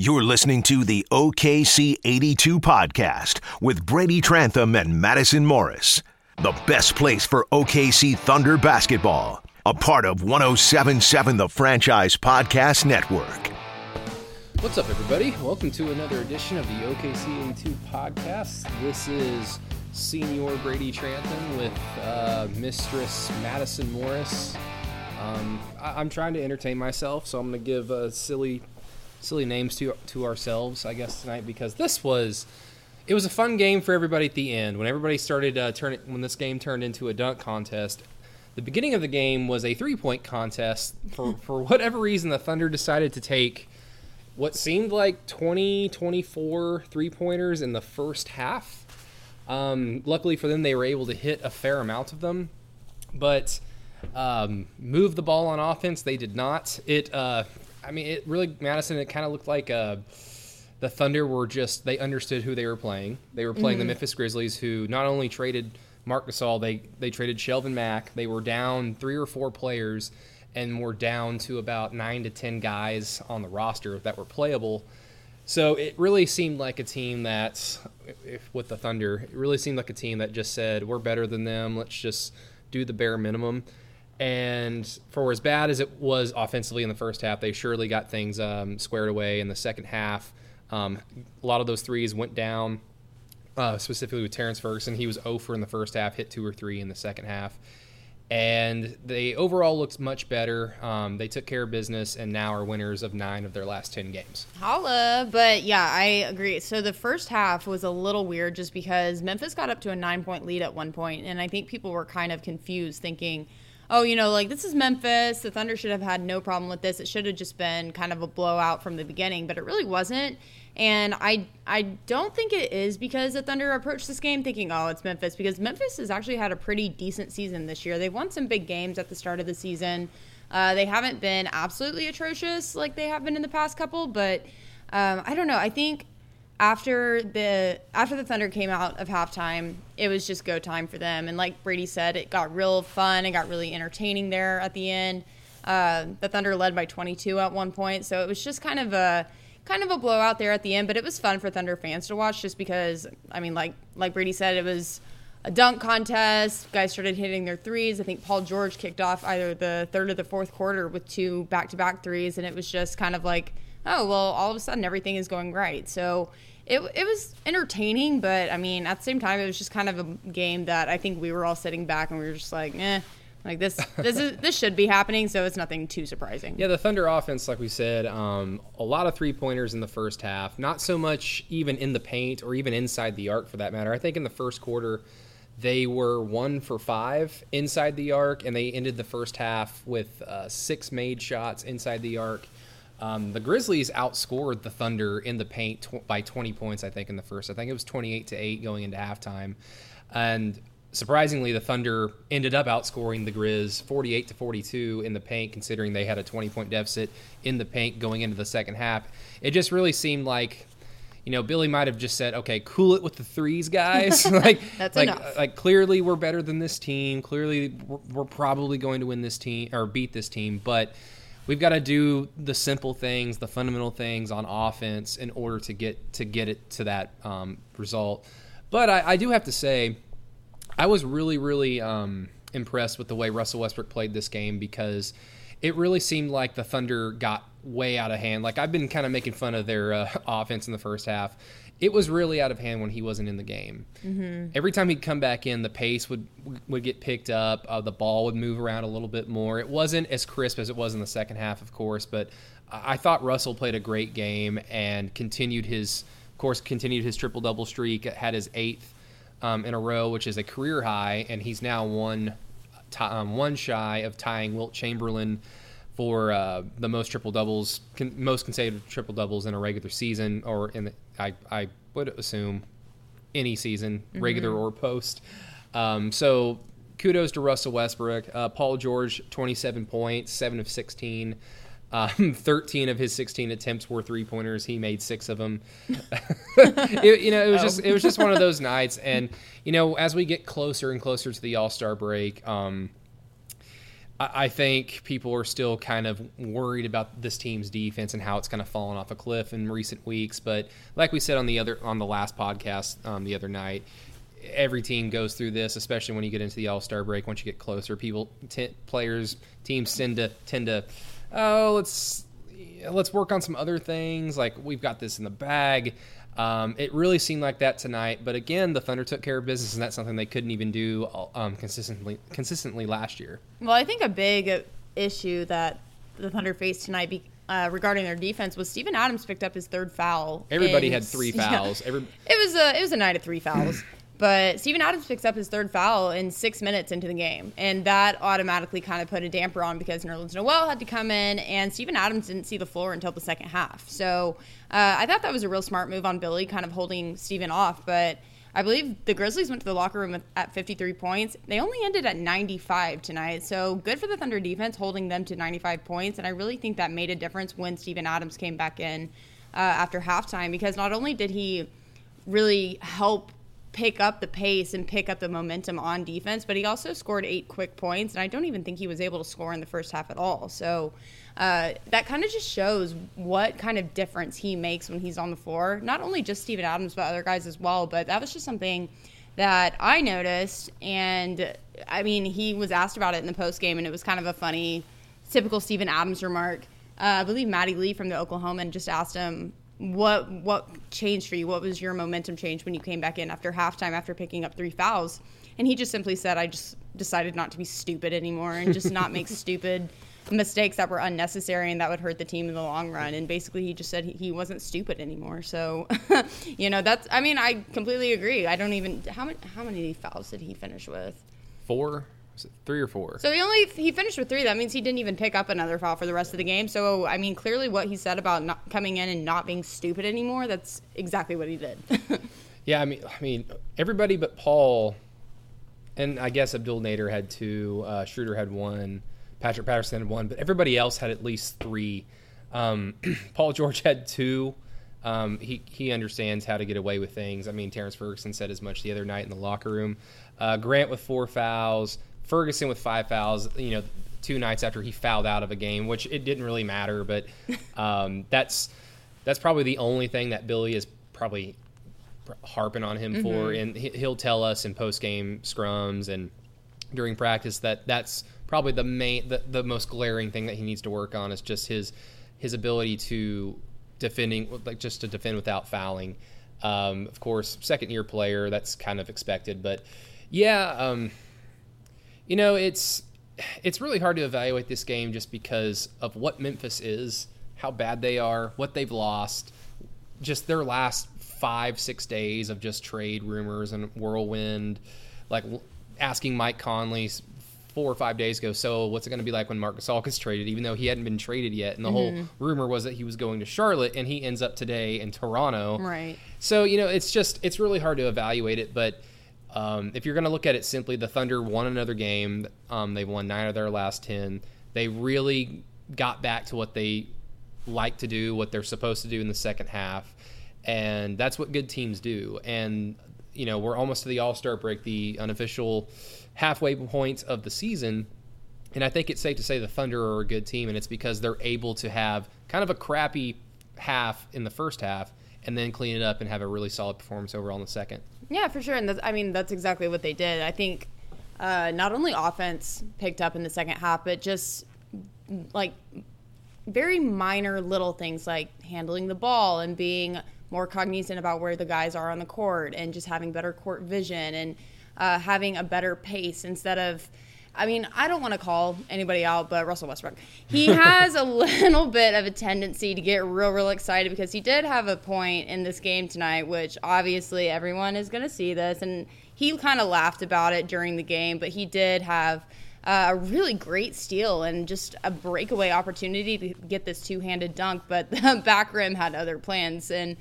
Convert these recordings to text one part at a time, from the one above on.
You're listening to the OKC82 podcast with Brady Trantham and Madison Morris. The best place for OKC Thunder basketball. A part of 107.7 The Franchise Podcast Network. What's up, everybody? Welcome to another edition of the OKC82 podcast. This is Senior Brady Trantham with Mistress Madison Morris. I'm trying to entertain myself, so I'm going to give silly names to ourselves, I guess, tonight, because it was a fun game for everybody at the end. When everybody started when this game turned into a dunk contest, the beginning of the game was a three-point contest. For whatever reason, the Thunder decided to take what seemed like 24 three-pointers in the first half. Luckily for them, they were able to hit a fair amount of them, but move the ball on offense, they did not. Madison, it kind of looked like the Thunder were just, they understood who they were playing. They were playing the Memphis Grizzlies, who not only traded Marc Gasol, they traded Shelvin Mack. They were down 3 or 4 players and were down to about 9 to 10 guys on the roster that were playable. So it really seemed like a team that, with the Thunder, it really seemed like a team that just said, we're better than them, let's just do the bare minimum. And for as bad as it was offensively in the first half, they surely got things squared away in the second half. A lot of those threes went down, specifically with Terrence Ferguson. He was 0 for in the first half, hit 2 or 3 in the second half. And they overall looked much better. They took care of business and now are winners of 9 of their last 10 games. Holla, but yeah, I agree. So the first half was a little weird just because Memphis got up to a 9-point lead at one point, and I think people were kind of confused thinking, oh, this is Memphis. The Thunder should have had no problem with this. It should have just been kind of a blowout from the beginning, but it really wasn't. And I don't think it is because the Thunder approached this game thinking, oh, it's Memphis, because Memphis has actually had a pretty decent season this year. They've won some big games at the start of the season. They haven't been absolutely atrocious like they have been in the past couple, but I don't know. I think after the Thunder came out of halftime, it was just go time for them. And like Brady said, it got real fun. It got really entertaining there at the end. The Thunder led by 22 at one point, so it was just kind of a blowout there at the end. But it was fun for Thunder fans to watch, just because, I mean, like Brady said, it was a dunk contest. Guys started hitting their threes. I think Paul George kicked off either the third or the fourth quarter with 2 back-to-back threes, and it was just kind of like, oh, well, all of a sudden everything is going right. So it was entertaining, but, I mean, at the same time, it was just kind of a game that I think we were all sitting back and we were just like, this should be happening, so it's nothing too surprising. Yeah, the Thunder offense, like we said, a lot of three-pointers in the first half, not so much even in the paint or even inside the arc for that matter. I think in the first quarter they were 1 for 5 inside the arc, and they ended the first half with 6 made shots inside the arc. The Grizzlies outscored the Thunder in the paint by 20 points, I think, in the first. I think it was 28-8 going into halftime. And surprisingly, the Thunder ended up outscoring the Grizz 48-42 in the paint, considering they had a 20-point deficit in the paint going into the second half. It just really seemed like, Billy might have just said, okay, cool it with the threes, guys. Clearly we're better than this team. Clearly we're probably going to win this team or beat this team, but we've got to do the simple things, the fundamental things on offense in order to get it to that result. But I do have to say, I was really, really impressed with the way Russell Westbrook played this game, because it really seemed like the Thunder got way out of hand. Like, I've been kind of making fun of their offense in the first half. It was really out of hand when he wasn't in the game. Mm-hmm. Every time he'd come back in, the pace would get picked up. The ball would move around a little bit more. It wasn't as crisp as it was in the second half, of course, but I thought Russell played a great game and continued his triple-double streak, had his 8th in a row, which is a career high, and he's now one shy of tying Wilt Chamberlain for the most triple-doubles, most consecutive triple-doubles in a regular season, or in the, I would assume any season, regular or post. So kudos to Russell Westbrook. Paul George, 27 points, 7 of 16. 13 of his 16 attempts were three-pointers. He made 6 of them. It was just one of those nights. And, as we get closer and closer to the All-Star break, I think people are still kind of worried about this team's defense and how it's kind of fallen off a cliff in recent weeks. But like we said on the last podcast the other night, every team goes through this, especially when you get into the All-Star break. Once you get closer, teams tend to let's work on some other things. Like, we've got this in the bag. It really seemed like that tonight, but again, the Thunder took care of business, and that's something they couldn't even do consistently last year. Well, I think a big issue that the Thunder faced tonight regarding their defense was Steven Adams picked up his third foul. Everybody had three fouls. Yeah. It was a night of three fouls. But Steven Adams picks up his third foul in 6 minutes into the game, and that automatically kind of put a damper on because Nerlens Noel had to come in, and Steven Adams didn't see the floor until the second half. So I thought that was a real smart move on Billy, kind of holding Steven off. But I believe the Grizzlies went to the locker room at 53 points. They only ended at 95 tonight, so good for the Thunder defense holding them to 95 points, and I really think that made a difference when Steven Adams came back in after halftime, because not only did he really help pick up the pace and pick up the momentum on defense, but he also scored 8 quick points, and I don't even think he was able to score in the first half at all. So that kind of just shows what kind of difference he makes when he's on the floor. Not only just Steven Adams, but other guys as well, but that was just something that I noticed. And I mean, he was asked about it in the postgame, and it was kind of a funny, typical Steven Adams remark. I believe Maddie Lee from the Oklahoman just asked him, What changed for you? What was your momentum change when you came back in after halftime after picking up 3 fouls? And he just simply said, I just decided not to be stupid anymore and just not make stupid mistakes that were unnecessary and that would hurt the team in the long run. And basically he just said he wasn't stupid anymore. So, that's, I mean, I completely agree. I don't even, how many fouls did he finish with? 4. Was it 3 or 4? So he finished with 3. That means he didn't even pick up another foul for the rest of the game. So, I mean, clearly what he said about not coming in and not being stupid anymore, that's exactly what he did. Yeah, I mean, everybody but Paul, and I guess Abdul Nader had 2, Schroeder had 1, Patrick Patterson had 1, but everybody else had at least 3. Paul George had 2. He understands how to get away with things. I mean, Terrence Ferguson said as much the other night in the locker room. Grant with 4 fouls. Ferguson with 5 fouls, 2 nights after he fouled out of a game, which it didn't really matter, but that's probably the only thing that Billy is probably harping on him for, and he'll tell us in post-game scrums and during practice that that's probably the most glaring thing that he needs to work on is just his ability to defend without fouling. Of course, second-year player, that's kind of expected, but yeah. It's really hard to evaluate this game just because of what Memphis is, how bad they are, what they've lost, just their last 5-6 days of just trade rumors and whirlwind, like asking Mike Conley 4 or 5 days ago, so what's it going to be like when Marc Gasol gets traded, even though he hadn't been traded yet, and the whole rumor was that he was going to Charlotte, and he ends up today in Toronto. Right. So, it's really hard to evaluate it, but if you're going to look at it simply, the Thunder won another game. They won 9 of their last 10. They really got back to what they like to do, what they're supposed to do in the second half, and that's what good teams do. And, we're almost to the All-Star break, the unofficial halfway point of the season, and I think it's safe to say the Thunder are a good team, and it's because they're able to have kind of a crappy half in the first half and then clean it up and have a really solid performance overall in the second. Yeah, for sure. And that's exactly what they did. I think not only offense picked up in the second half, but just like very minor little things like handling the ball and being more cognizant about where the guys are on the court and just having better court vision and having a better pace instead of, I don't want to call anybody out, but Russell Westbrook. He has a little bit of a tendency to get real excited because he did have a point in this game tonight, which obviously everyone is going to see this. And he kind of laughed about it during the game, but he did have a really great steal and just a breakaway opportunity to get this two-handed dunk. But the back rim had other plans, and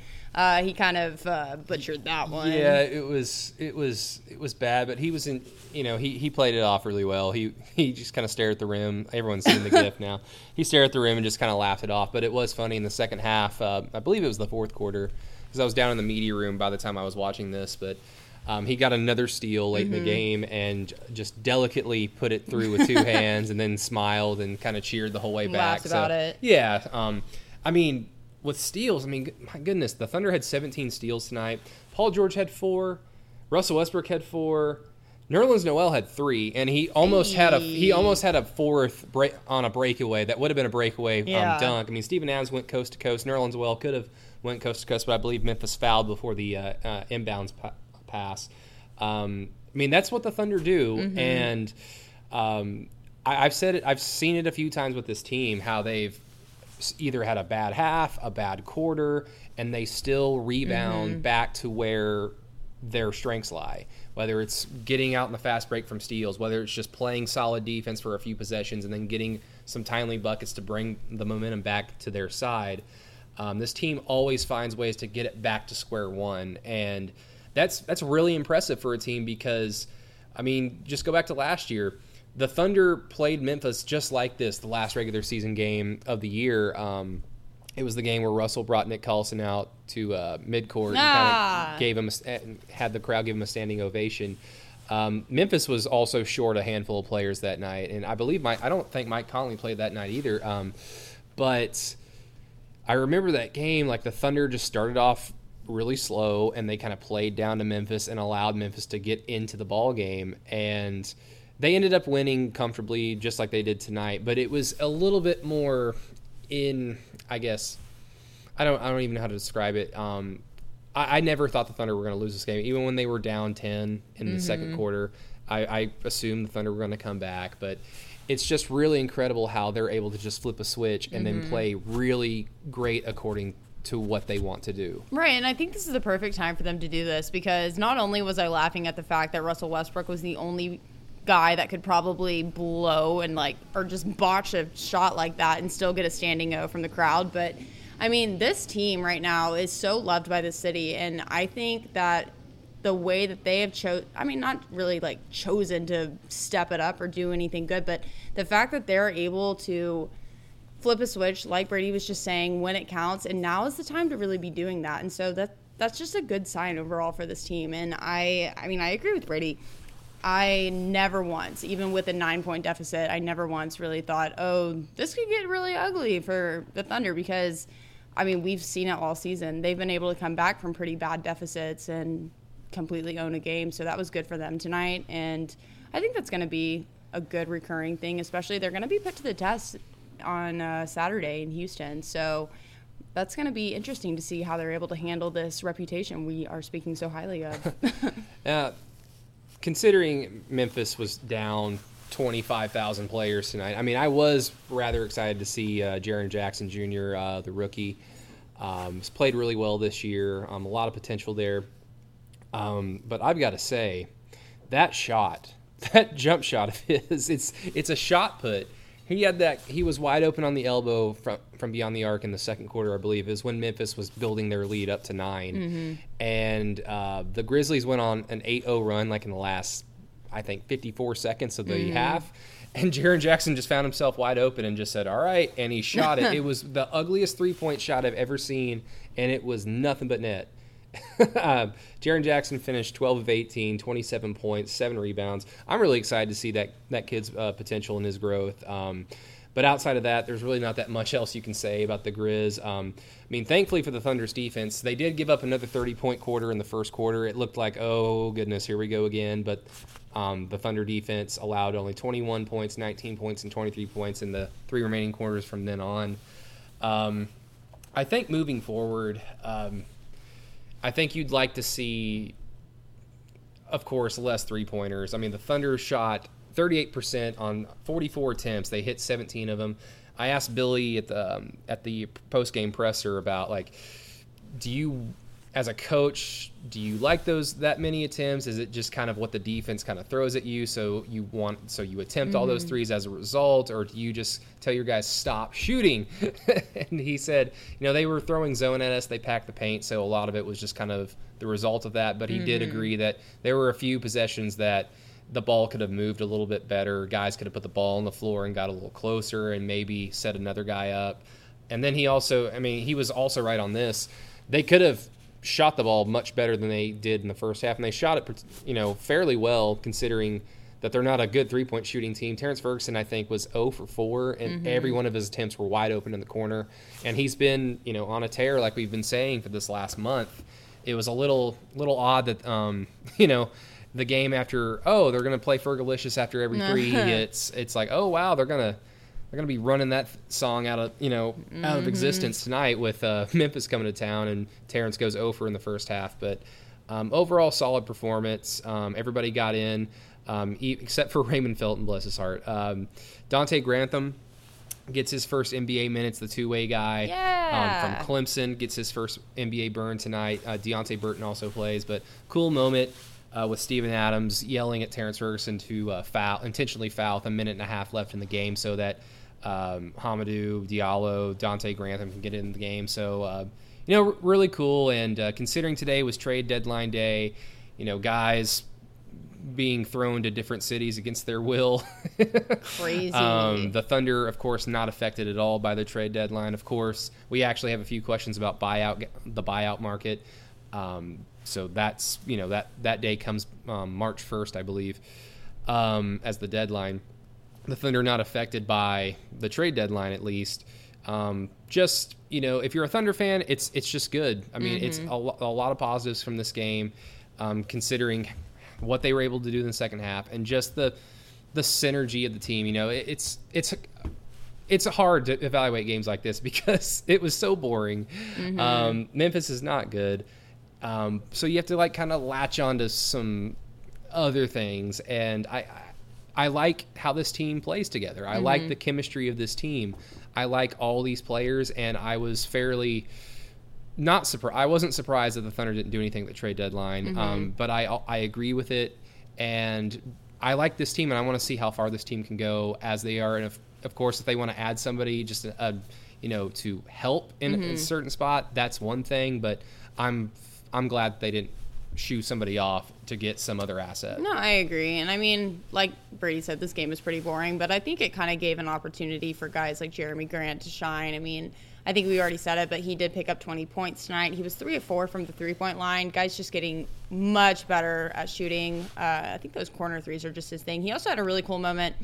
he kind of butchered that one. Yeah, it was bad, but he was in. He played it off really well. He just kind of stared at the rim. Everyone's seen the GIF now. He stared at the rim and just kind of laughed it off. But it was funny in the second half. I believe it was the fourth quarter because I was down in the media room by the time I was watching this. But He got another steal late in the game and just delicately put it through with two hands and then smiled and kind of cheered the whole way back. Laughed about it. Yeah. I mean, with steals, I mean, my goodness, the Thunder had 17 steals tonight. Paul George had 4. Russell Westbrook had 4. Nerlens Noel had 3, and he almost had a fourth break on a breakaway that would have been a breakaway dunk. I mean, Steven Adams went coast to coast. Nerlens Noel could have went coast to coast, but I believe Memphis fouled before the inbounds pass. I mean, that's what the Thunder do, and I've said it. I've seen it a few times with this team how they've either had a bad half, a bad quarter, and they still rebound back to where their strengths lie. Whether it's getting out in the fast break from steals, whether it's just playing solid defense for a few possessions and then getting some timely buckets to bring the momentum back to their side. This team always finds ways to get it back to square one, and that's really impressive for a team because, I mean, just go back to last year. The Thunder played Memphis just like this, the last regular season game of the year. It was the game where Russell brought Nick Collison out to midcourt and kind of had the crowd give him a standing ovation. Memphis was also short a handful of players that night, and I believe I don't think Mike Conley played that night either. But I remember that game, like the Thunder just started off really slow, and they kind of played down to Memphis and allowed Memphis to get into the ball game, and they ended up winning comfortably, just like they did tonight. But it was a little bit more. I don't even know how to describe it. I never thought the Thunder were going to lose this game, even when they were down 10 in the second quarter. I assumed the Thunder were going to come back, but it's just really incredible how they're able to just flip a switch and then play really great according to what they want to do. Right, and I think this is the perfect time for them to do this because not only was I laughing at the fact that Russell Westbrook was the only guy that could probably blow and or just botch a shot like that and still get a standing O from the crowd, but I mean this team right now is so loved by the city, and I think that the way that they have chosen to step it up or do anything good, but the fact that they're able to flip a switch, like Brady was just saying, when it counts, and now is the time to really be doing that. And so that's just a good sign overall for this team, and I agree with Brady. I never once, even with a 9-point deficit, I never once really thought, oh, this could get really ugly for the Thunder because, I mean, we've seen it all season. They've been able to come back from pretty bad deficits and completely own a game, so that was good for them tonight. And I think that's going to be a good recurring thing, especially they're going to be put to the test on Saturday in Houston. So that's going to be interesting to see how they're able to handle this reputation we are speaking so highly of. Considering Memphis was down 25,000 players tonight, I mean, I was rather excited to see Jaren Jackson Jr., the rookie. He's played really well this year. A lot of potential there. But I've got to say, that jump shot of his, it's a shot put. He was wide open on the elbow from beyond the arc in the second quarter, I believe, is when Memphis was building their lead up to 9. And the Grizzlies went on an 8-0 run, like in the last, I think, 54 seconds of the half. And Jaren Jackson just found himself wide open and just said, all right, and he shot it. It was the ugliest three-point shot I've ever seen, and it was nothing but net. Jaren Jackson finished 12 of 18, 27 points, 7 rebounds. I'm really excited to see that kid's potential and his growth. But outside of that, there's really not that much else you can say about the Grizz. I mean, thankfully for the Thunder's defense, they did give up another 30-point quarter in the first quarter. It looked like, oh, goodness, here we go again. But the Thunder defense allowed only 21 points, 19 points, and 23 points in the 3 remaining quarters from then on. I think moving forward, I think you'd like to see, of course, less three-pointers. I mean, the Thunder shot 38% on 44 attempts. They hit 17 of them. I asked Billy at the post-game presser about, do you, as a coach, do you like that many attempts? Is it just kind of what the defense kind of throws at you, so you attempt all those threes as a result, or do you just tell your guys stop shooting? And he said, they were throwing zone at us, they packed the paint, so a lot of it was just kind of the result of that. But he did agree that there were a few possessions that the ball could have moved a little bit better. Guys could have put the ball on the floor and got a little closer and maybe set another guy up. And then he was also right on this. They could have shot the ball much better than they did in the first half, and they shot it, you know, fairly well considering that they're not a good three-point shooting team. Terrence Ferguson, I think, was 0 for 4, and every one of his attempts were wide open in the corner. And he's been, you know, on a tear like we've been saying for this last month. It was a little odd that, you know, the game after, oh, they're going to play Fergalicious after every three hits. It's like, oh, wow, they're going to be running that song out of, you know, out of existence tonight with Memphis coming to town, and Terrence goes 0 for in the first half. But overall, solid performance. Everybody got in. Except for Raymond Felton, bless his heart. Donte Grantham gets his first NBA minutes, the two-way guy from Clemson, gets his first NBA burn tonight. Deonte Burton also plays, but cool moment with Steven Adams yelling at Terrence Ferguson to intentionally foul with a minute and a half left in the game so that Hamidou Diallo, Donte Grantham can get in the game. So, you know, really cool. And considering today was trade deadline day, you know, guys being thrown to different cities against their will. Crazy. The Thunder, of course, not affected at all by the trade deadline. Of course, we actually have a few questions about the buyout market. So that's, you know, that day comes March 1st, I believe, as the deadline. The Thunder not affected by the trade deadline, at least. Just, you know, if you're a Thunder fan, it's just good. I mean, it's a lot of positives from this game, considering what they were able to do in the second half, and just the synergy of the team. You know, it's hard to evaluate games like this because it was so boring. Memphis is not good. So you have to, like, kind of latch on to some other things. And I like how this team plays together. I like the chemistry of this team. I like all these players, and I was fairly... not surprised. I wasn't surprised that the Thunder didn't do anything at the trade deadline, but I agree with it, and I like this team, and I want to see how far this team can go as they are. And of course, if they want to add somebody just to help in a certain spot, that's one thing. But I'm glad that they didn't shoo somebody off to get some other asset. No, I agree. And I mean, like Brady said, this game is pretty boring, but I think it kind of gave an opportunity for guys like Jerami Grant to shine. I mean, I think we already said it, but he did pick up 20 points tonight. He was 3 of 4 from the three-point line. Guy's just getting much better at shooting. I think those corner threes are just his thing. He also had a really cool moment.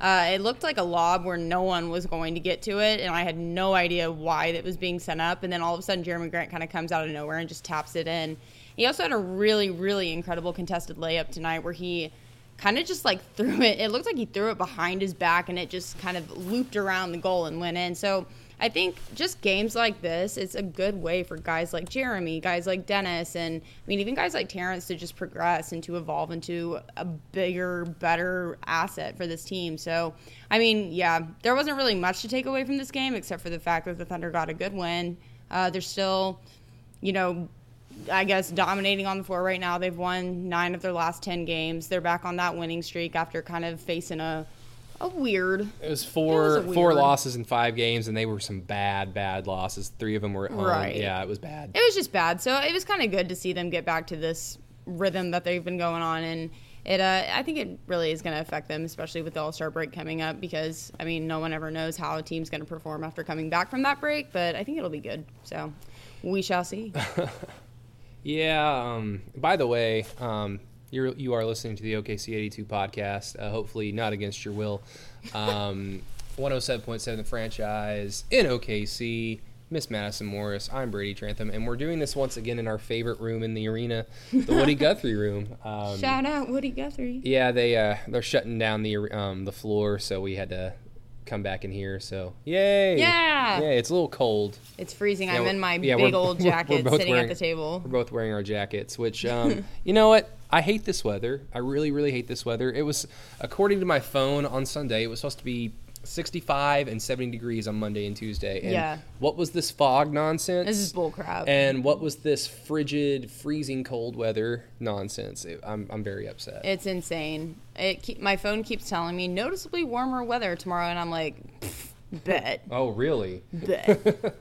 It looked like a lob where no one was going to get to it, and I had no idea why that was being sent up. And then all of a sudden, Jerami Grant kind of comes out of nowhere and just taps it in. He also had a really, really incredible contested layup tonight where he kind of just, like, threw it. It looked like he threw it behind his back, and it just kind of looped around the goal and went in. So I think just games like this, it's a good way for guys like Jerami, guys like Dennis, and, I mean, even guys like Terrence to just progress and to evolve into a bigger, better asset for this team. So, I mean, yeah, there wasn't really much to take away from this game except for the fact that the Thunder got a good win. They're still, you know, I guess, dominating on the floor right now. They've won 9 of their last 10 games. They're back on that winning streak after kind of facing a weird... It was four losses in 5 games, and they were some bad losses. 3 of them were at home. Right. Yeah, it was bad. It was just bad. So it was kind of good to see them get back to this rhythm that they've been going on. And it, I think it really is going to affect them, especially with the All-Star break coming up, because, I mean, no one ever knows how a team's going to perform after coming back from that break, but I think it'll be good. So we shall see. Yeah. By the way, you are listening to the OKC82 podcast. Hopefully, not against your will. 107.7 The Franchise in OKC. Miss Madison Morris. I'm Brady Trantham, and we're doing this once again in our favorite room in the arena, the Woody Guthrie room. Shout out Woody Guthrie. Yeah, they're shutting down the floor, so we had to come back in here, so yay! Yeah, it's a little cold. It's freezing. Yeah, I'm in my big old jacket sitting at the table. We're both wearing our jackets, which you know what? I hate this weather. I really, really hate this weather. It was, according to my phone on Sunday, it was supposed to be 65 and 70 degrees on Monday and Tuesday. And what was this fog nonsense? This is bullcrap. And what was this frigid, freezing cold weather nonsense? I'm very upset. It's insane. My phone keeps telling me noticeably warmer weather tomorrow, and I'm like, bet. Oh, really? Bet.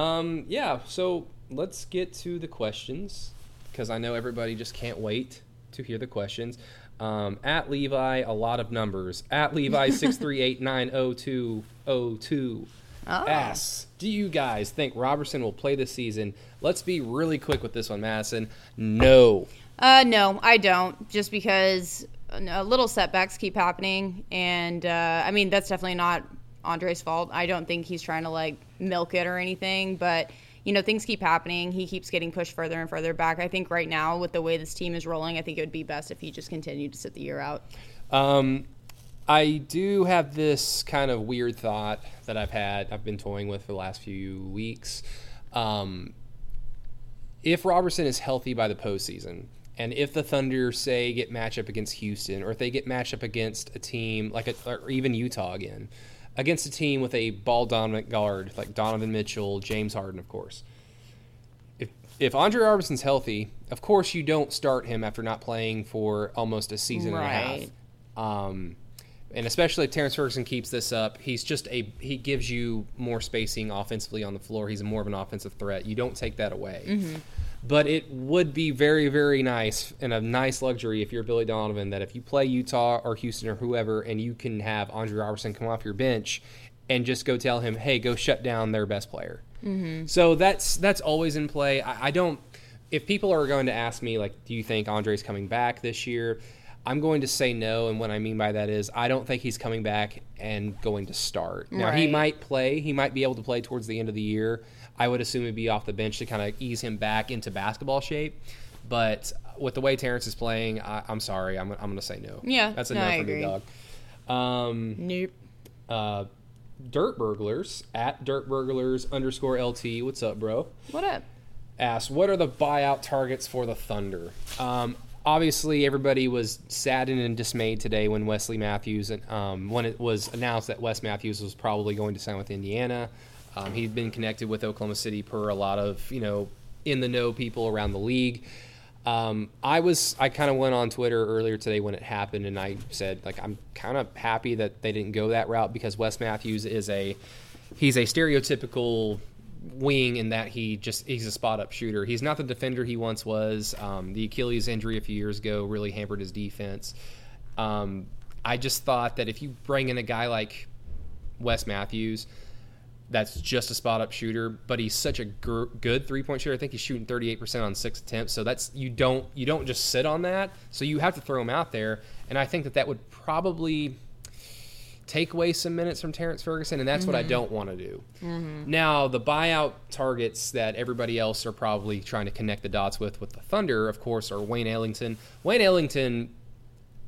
Yeah, so let's get to the questions, because I know everybody just can't wait to hear the questions. At Levi, a lot of numbers. At Levi 638902002. asks, do you guys think Robertson will play this season? Let's be really quick with this one, Madison. No. No, I don't, just because little setbacks keep happening. And, I mean, that's definitely not Andre's fault. I don't think he's trying to, like, milk it or anything. But, you know, things keep happening. He keeps getting pushed further and further back. I think right now, with the way this team is rolling, I think it would be best if he just continued to sit the year out. I do have this kind of weird thought that I've been toying with for the last few weeks. If Robertson is healthy by the postseason, and if the Thunder, say, get matched up against Houston, or if they get matched up against a team like or even Utah again, against a team with a ball-dominant guard like Donovan Mitchell, James Harden, of course. If Andre Robertson's healthy, of course you don't start him after not playing for almost a season and a half. And especially if Terrence Ferguson keeps this up, he gives you more spacing offensively on the floor. He's more of an offensive threat. You don't take that away. Mm-hmm. But it would be very, very nice and a nice luxury if you're Billy Donovan that if you play Utah or Houston or whoever and you can have Andre Robertson come off your bench and just go tell him, hey, go shut down their best player. Mm-hmm. So that's always in play. I don't – if people are going to ask me, like, do you think Andre's coming back this year, I'm going to say no, and what I mean by that is I don't think he's coming back and going to start. Now, He might play. He might be able to play towards the end of the year. I would assume he'd be off the bench to kind of ease him back into basketball shape. But with the way Terrence is playing, I'm sorry. I'm going to say no. Yeah, that's a no for me, dog. Nope. Dirt Burglars, @DirtBurglars_LT. What's up, bro? What up? Asks, what are the buyout targets for the Thunder? Obviously, everybody was saddened and dismayed today when Wesley Matthews, when it was announced that Wes Matthews was probably going to sign with Indiana. He'd been connected with Oklahoma City per a lot of, in-the-know people around the league. I kind of went on Twitter earlier today when it happened, and I said, like, I'm kind of happy that they didn't go that route because Wes Matthews he's a stereotypical wing in that he's a spot-up shooter. He's not the defender he once was. The Achilles injury a few years ago really hampered his defense. I just thought that if you bring in a guy like Wes Matthews – that's just a spot-up shooter, but he's such a good three-point shooter. I think he's shooting 38% on 6 attempts, so that's you don't just sit on that, so you have to throw him out there, and I think that would probably take away some minutes from Terrence Ferguson, and that's what I don't want to do. Mm-hmm. Now, the buyout targets that everybody else are probably trying to connect the dots with the Thunder, of course, are Wayne Ellington. Wayne Ellington,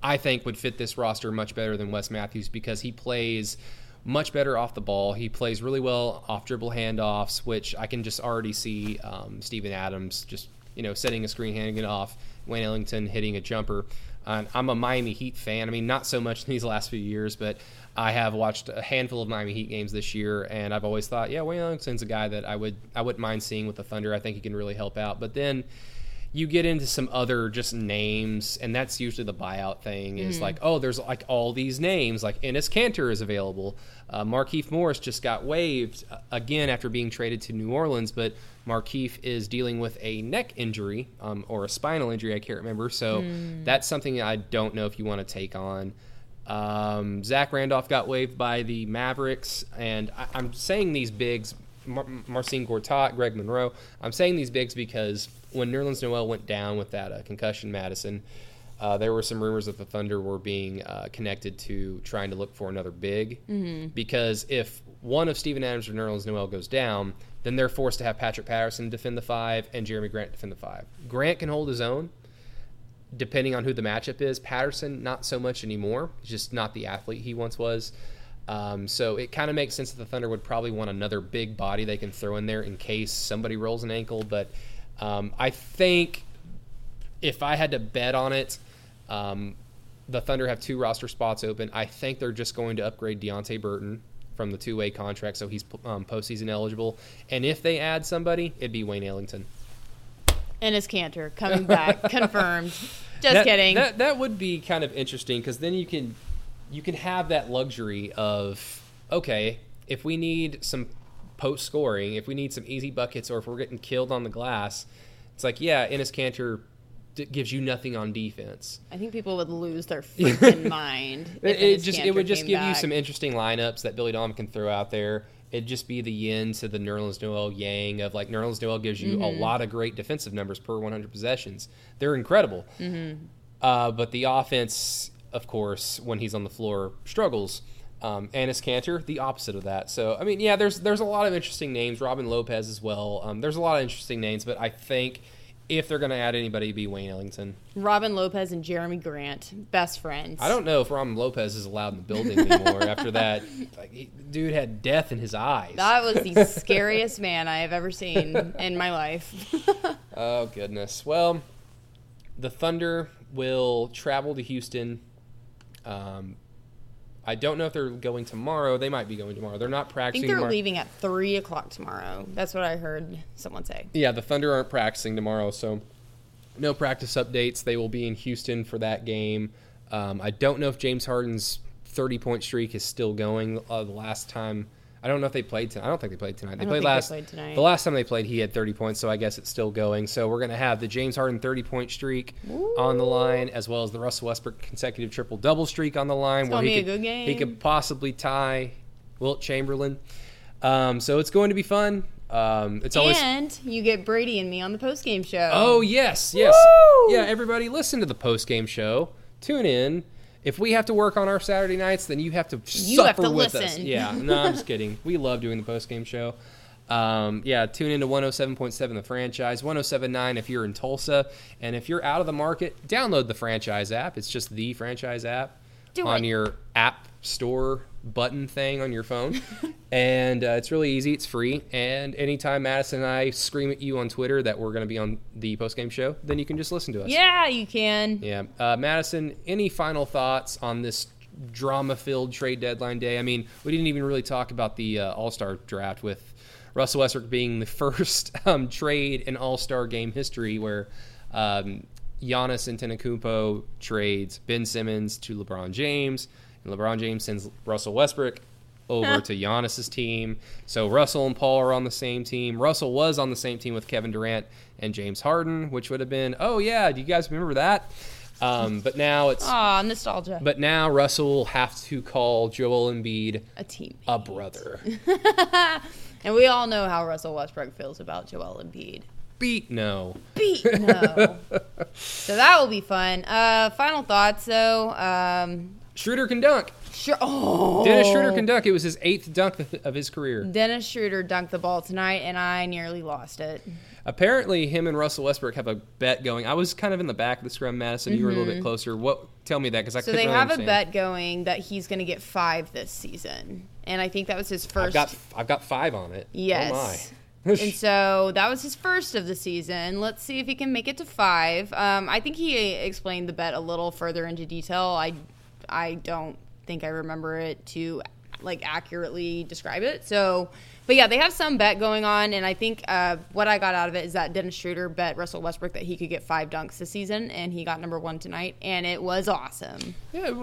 I think, would fit this roster much better than Wes Matthews because he plays – much better off the ball. He plays really well off dribble handoffs, which I can just already see Steven Adams just, setting a screen, handing it off, Wayne Ellington hitting a jumper. I'm a Miami Heat fan. I mean, not so much in these last few years, but I have watched a handful of Miami Heat games this year, and I've always thought, yeah, Wayne Ellington's a guy that I wouldn't mind seeing with the Thunder. I think he can really help out. But then you get into some other just names, and that's usually the buyout thing is like, oh, there's like all these names. Like Enes Kanter is available. Markieff Morris just got waived again after being traded to New Orleans, but Markieff is dealing with a neck injury or a spinal injury. I can't remember. So that's something I don't know if you want to take on. Zach Randolph got waived by the Mavericks, and I'm saying these bigs – Marcin Gortat, Greg Monroe. I'm saying these bigs because when Nerlens Noel went down with that concussion, Madison, there were some rumors that the Thunder were being connected to trying to look for another big because if one of Steven Adams or Nerlens Noel goes down, then they're forced to have Patrick Patterson defend the 5 and Jerami Grant defend the 5. Grant can hold his own depending on who the matchup is. Patterson, not so much anymore. He's just not the athlete he once was. So it kind of makes sense that the Thunder would probably want another big body they can throw in there in case somebody rolls an ankle. But I think if I had to bet on it, the Thunder have 2 roster spots open. I think they're just going to upgrade Deonte Burton from the 2-way contract, so he's postseason eligible. And if they add somebody, it'd be Wayne Ellington. Enes Kanter coming back, confirmed. Just kidding. That would be kind of interesting because then you can – you can have that luxury of, okay, if we need some post scoring, if we need some easy buckets, or if we're getting killed on the glass, it's like, yeah, Enes Kanter gives you nothing on defense. I think people would lose their freaking mind. It would just give you some interesting lineups that Billy Donovan can throw out there. it'd just be the yin to the Nerlens Noel yang of, like, Nerlens Noel gives you a lot of great defensive numbers per 100 possessions. They're incredible. But the offense, of course, when he's on the floor, struggles. Enes Kanter, the opposite of that. So, I mean, yeah, there's a lot of interesting names. Robin Lopez as well. There's a lot of interesting names, but I think if they're going to add anybody, it'd be Wayne Ellington. Robin Lopez and Jerami Grant, best friends. I don't know if Robin Lopez is allowed in the building anymore after that. Like, dude had death in his eyes. That was the scariest man I have ever seen in my life. Oh, goodness. Well, the Thunder will travel to Houston. I don't know if they're going tomorrow. They might be going tomorrow. They're not practicing tomorrow. I think they're leaving at 3 o'clock tomorrow. That's what I heard someone say. Yeah, the Thunder aren't practicing tomorrow, so no practice updates. They will be in Houston for that game. I don't know if James Harden's 30-point streak is still going. The last time, I don't know if they played tonight. I don't think they played tonight. They played tonight. The last time they played, he had 30 points, so I guess it's still going. So we're going to have the James Harden 30-point streak on the line, as well as the Russell Westbrook consecutive triple-double streak on the line. It's going to be a good game. He could possibly tie Wilt Chamberlain. So it's going to be fun. And you get Brady and me on the postgame show. Oh, yes, yes. Woo! Yeah, everybody, listen to the postgame show. Tune in. If we have to work on our Saturday nights, then you have to suffer with us. Yeah, no, I'm just kidding. We love doing the post-game show. Yeah, tune into 107.7 The Franchise, 107.9 if you're in Tulsa. And if you're out of the market, download the Franchise app. It's just the Franchise app on your app store button thing on your phone. And it's really easy. It's free. And anytime Madison and I scream at you on Twitter that we're going to be on the postgame show, then you can just listen to us. Yeah, you can. Yeah. Madison, any final thoughts on this drama-filled trade deadline day? I mean, we didn't even really talk about the All-Star draft with Russell Westbrook being the first trade in All-Star game history where Giannis Antetokounmpo trades Ben Simmons to LeBron James, and LeBron James sends Russell Westbrook over to Giannis's team. So Russell and Paul are on the same team. Russell was on the same team with Kevin Durant and James Harden, which would have been, oh, yeah, do you guys remember that? But now it's... Aw, nostalgia. But now Russell will have to call Joel Embiid a teammate, a brother. And we all know how Russell Westbrook feels about Joel Embiid. Beat no. So that will be fun. Final thoughts, though. Schroeder can dunk. Dennis Schroeder can dunk. It was his 8th dunk of his career. Dennis Schroeder dunked the ball tonight, and I nearly lost it. Apparently, him and Russell Westbrook have a bet going. I was kind of in the back of the scrum, Madison. You were a little bit closer. Tell me that, because I couldn't really understand. So they have a bet going that he's going to get 5 this season, and I think that was his first. I've got 5 on it. Yes. Oh, my. And so that was his first of the season. Let's see if he can make it to 5. I think he explained the bet a little further into detail. I don't think I remember it to, like, accurately describe it. So, but yeah, they have some bet going on, and I think what I got out of it is that Dennis Schroeder bet Russell Westbrook that he could get 5 dunks this season, and he got number 1 tonight, and it was awesome. Yeah, it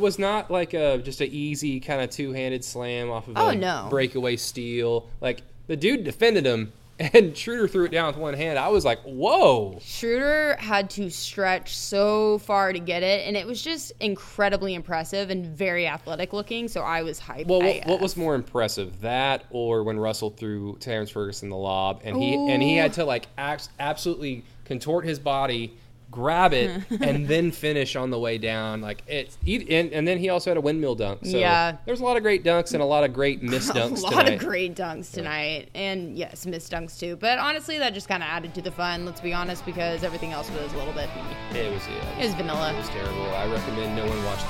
was not like just an easy kind of two-handed slam off of breakaway steal. Like, the dude defended him, and Schroeder threw it down with one hand. I was like, whoa. Schroeder had to stretch so far to get it, and it was just incredibly impressive and very athletic looking, so I was hyped. Well, what was more impressive, that or when Russell threw Terrence Ferguson the lob, and he had to, like, absolutely contort his body, grab it, and then finish on the way down. Like, it's and then he also had a windmill dunk. So yeah, there's a lot of great dunks and a lot of great missed dunks tonight. And yes, missed dunks too. But honestly, that just kind of added to the fun, let's be honest, because everything else was a little bit. It was vanilla. It was terrible. I recommend no one watch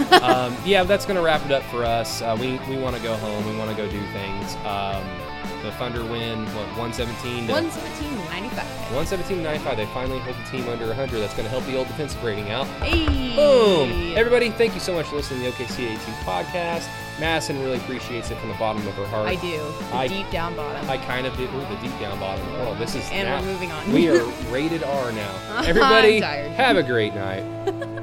the replay. Yeah, that's going to wrap it up for us. We want to go home. We want to go do things. The Thunder win, 117-95. 117-95. They finally hold the team under 100. That's going to help the old defensive rating out. Hey. Boom. Everybody, thank you so much for listening to the OKC82 podcast. Madison really appreciates it from the bottom of her heart. I do. The deep down bottom. I kind of do. Ooh, the deep down bottom. Oh, this is. And we're moving on. We are rated R now. Everybody, have a great night.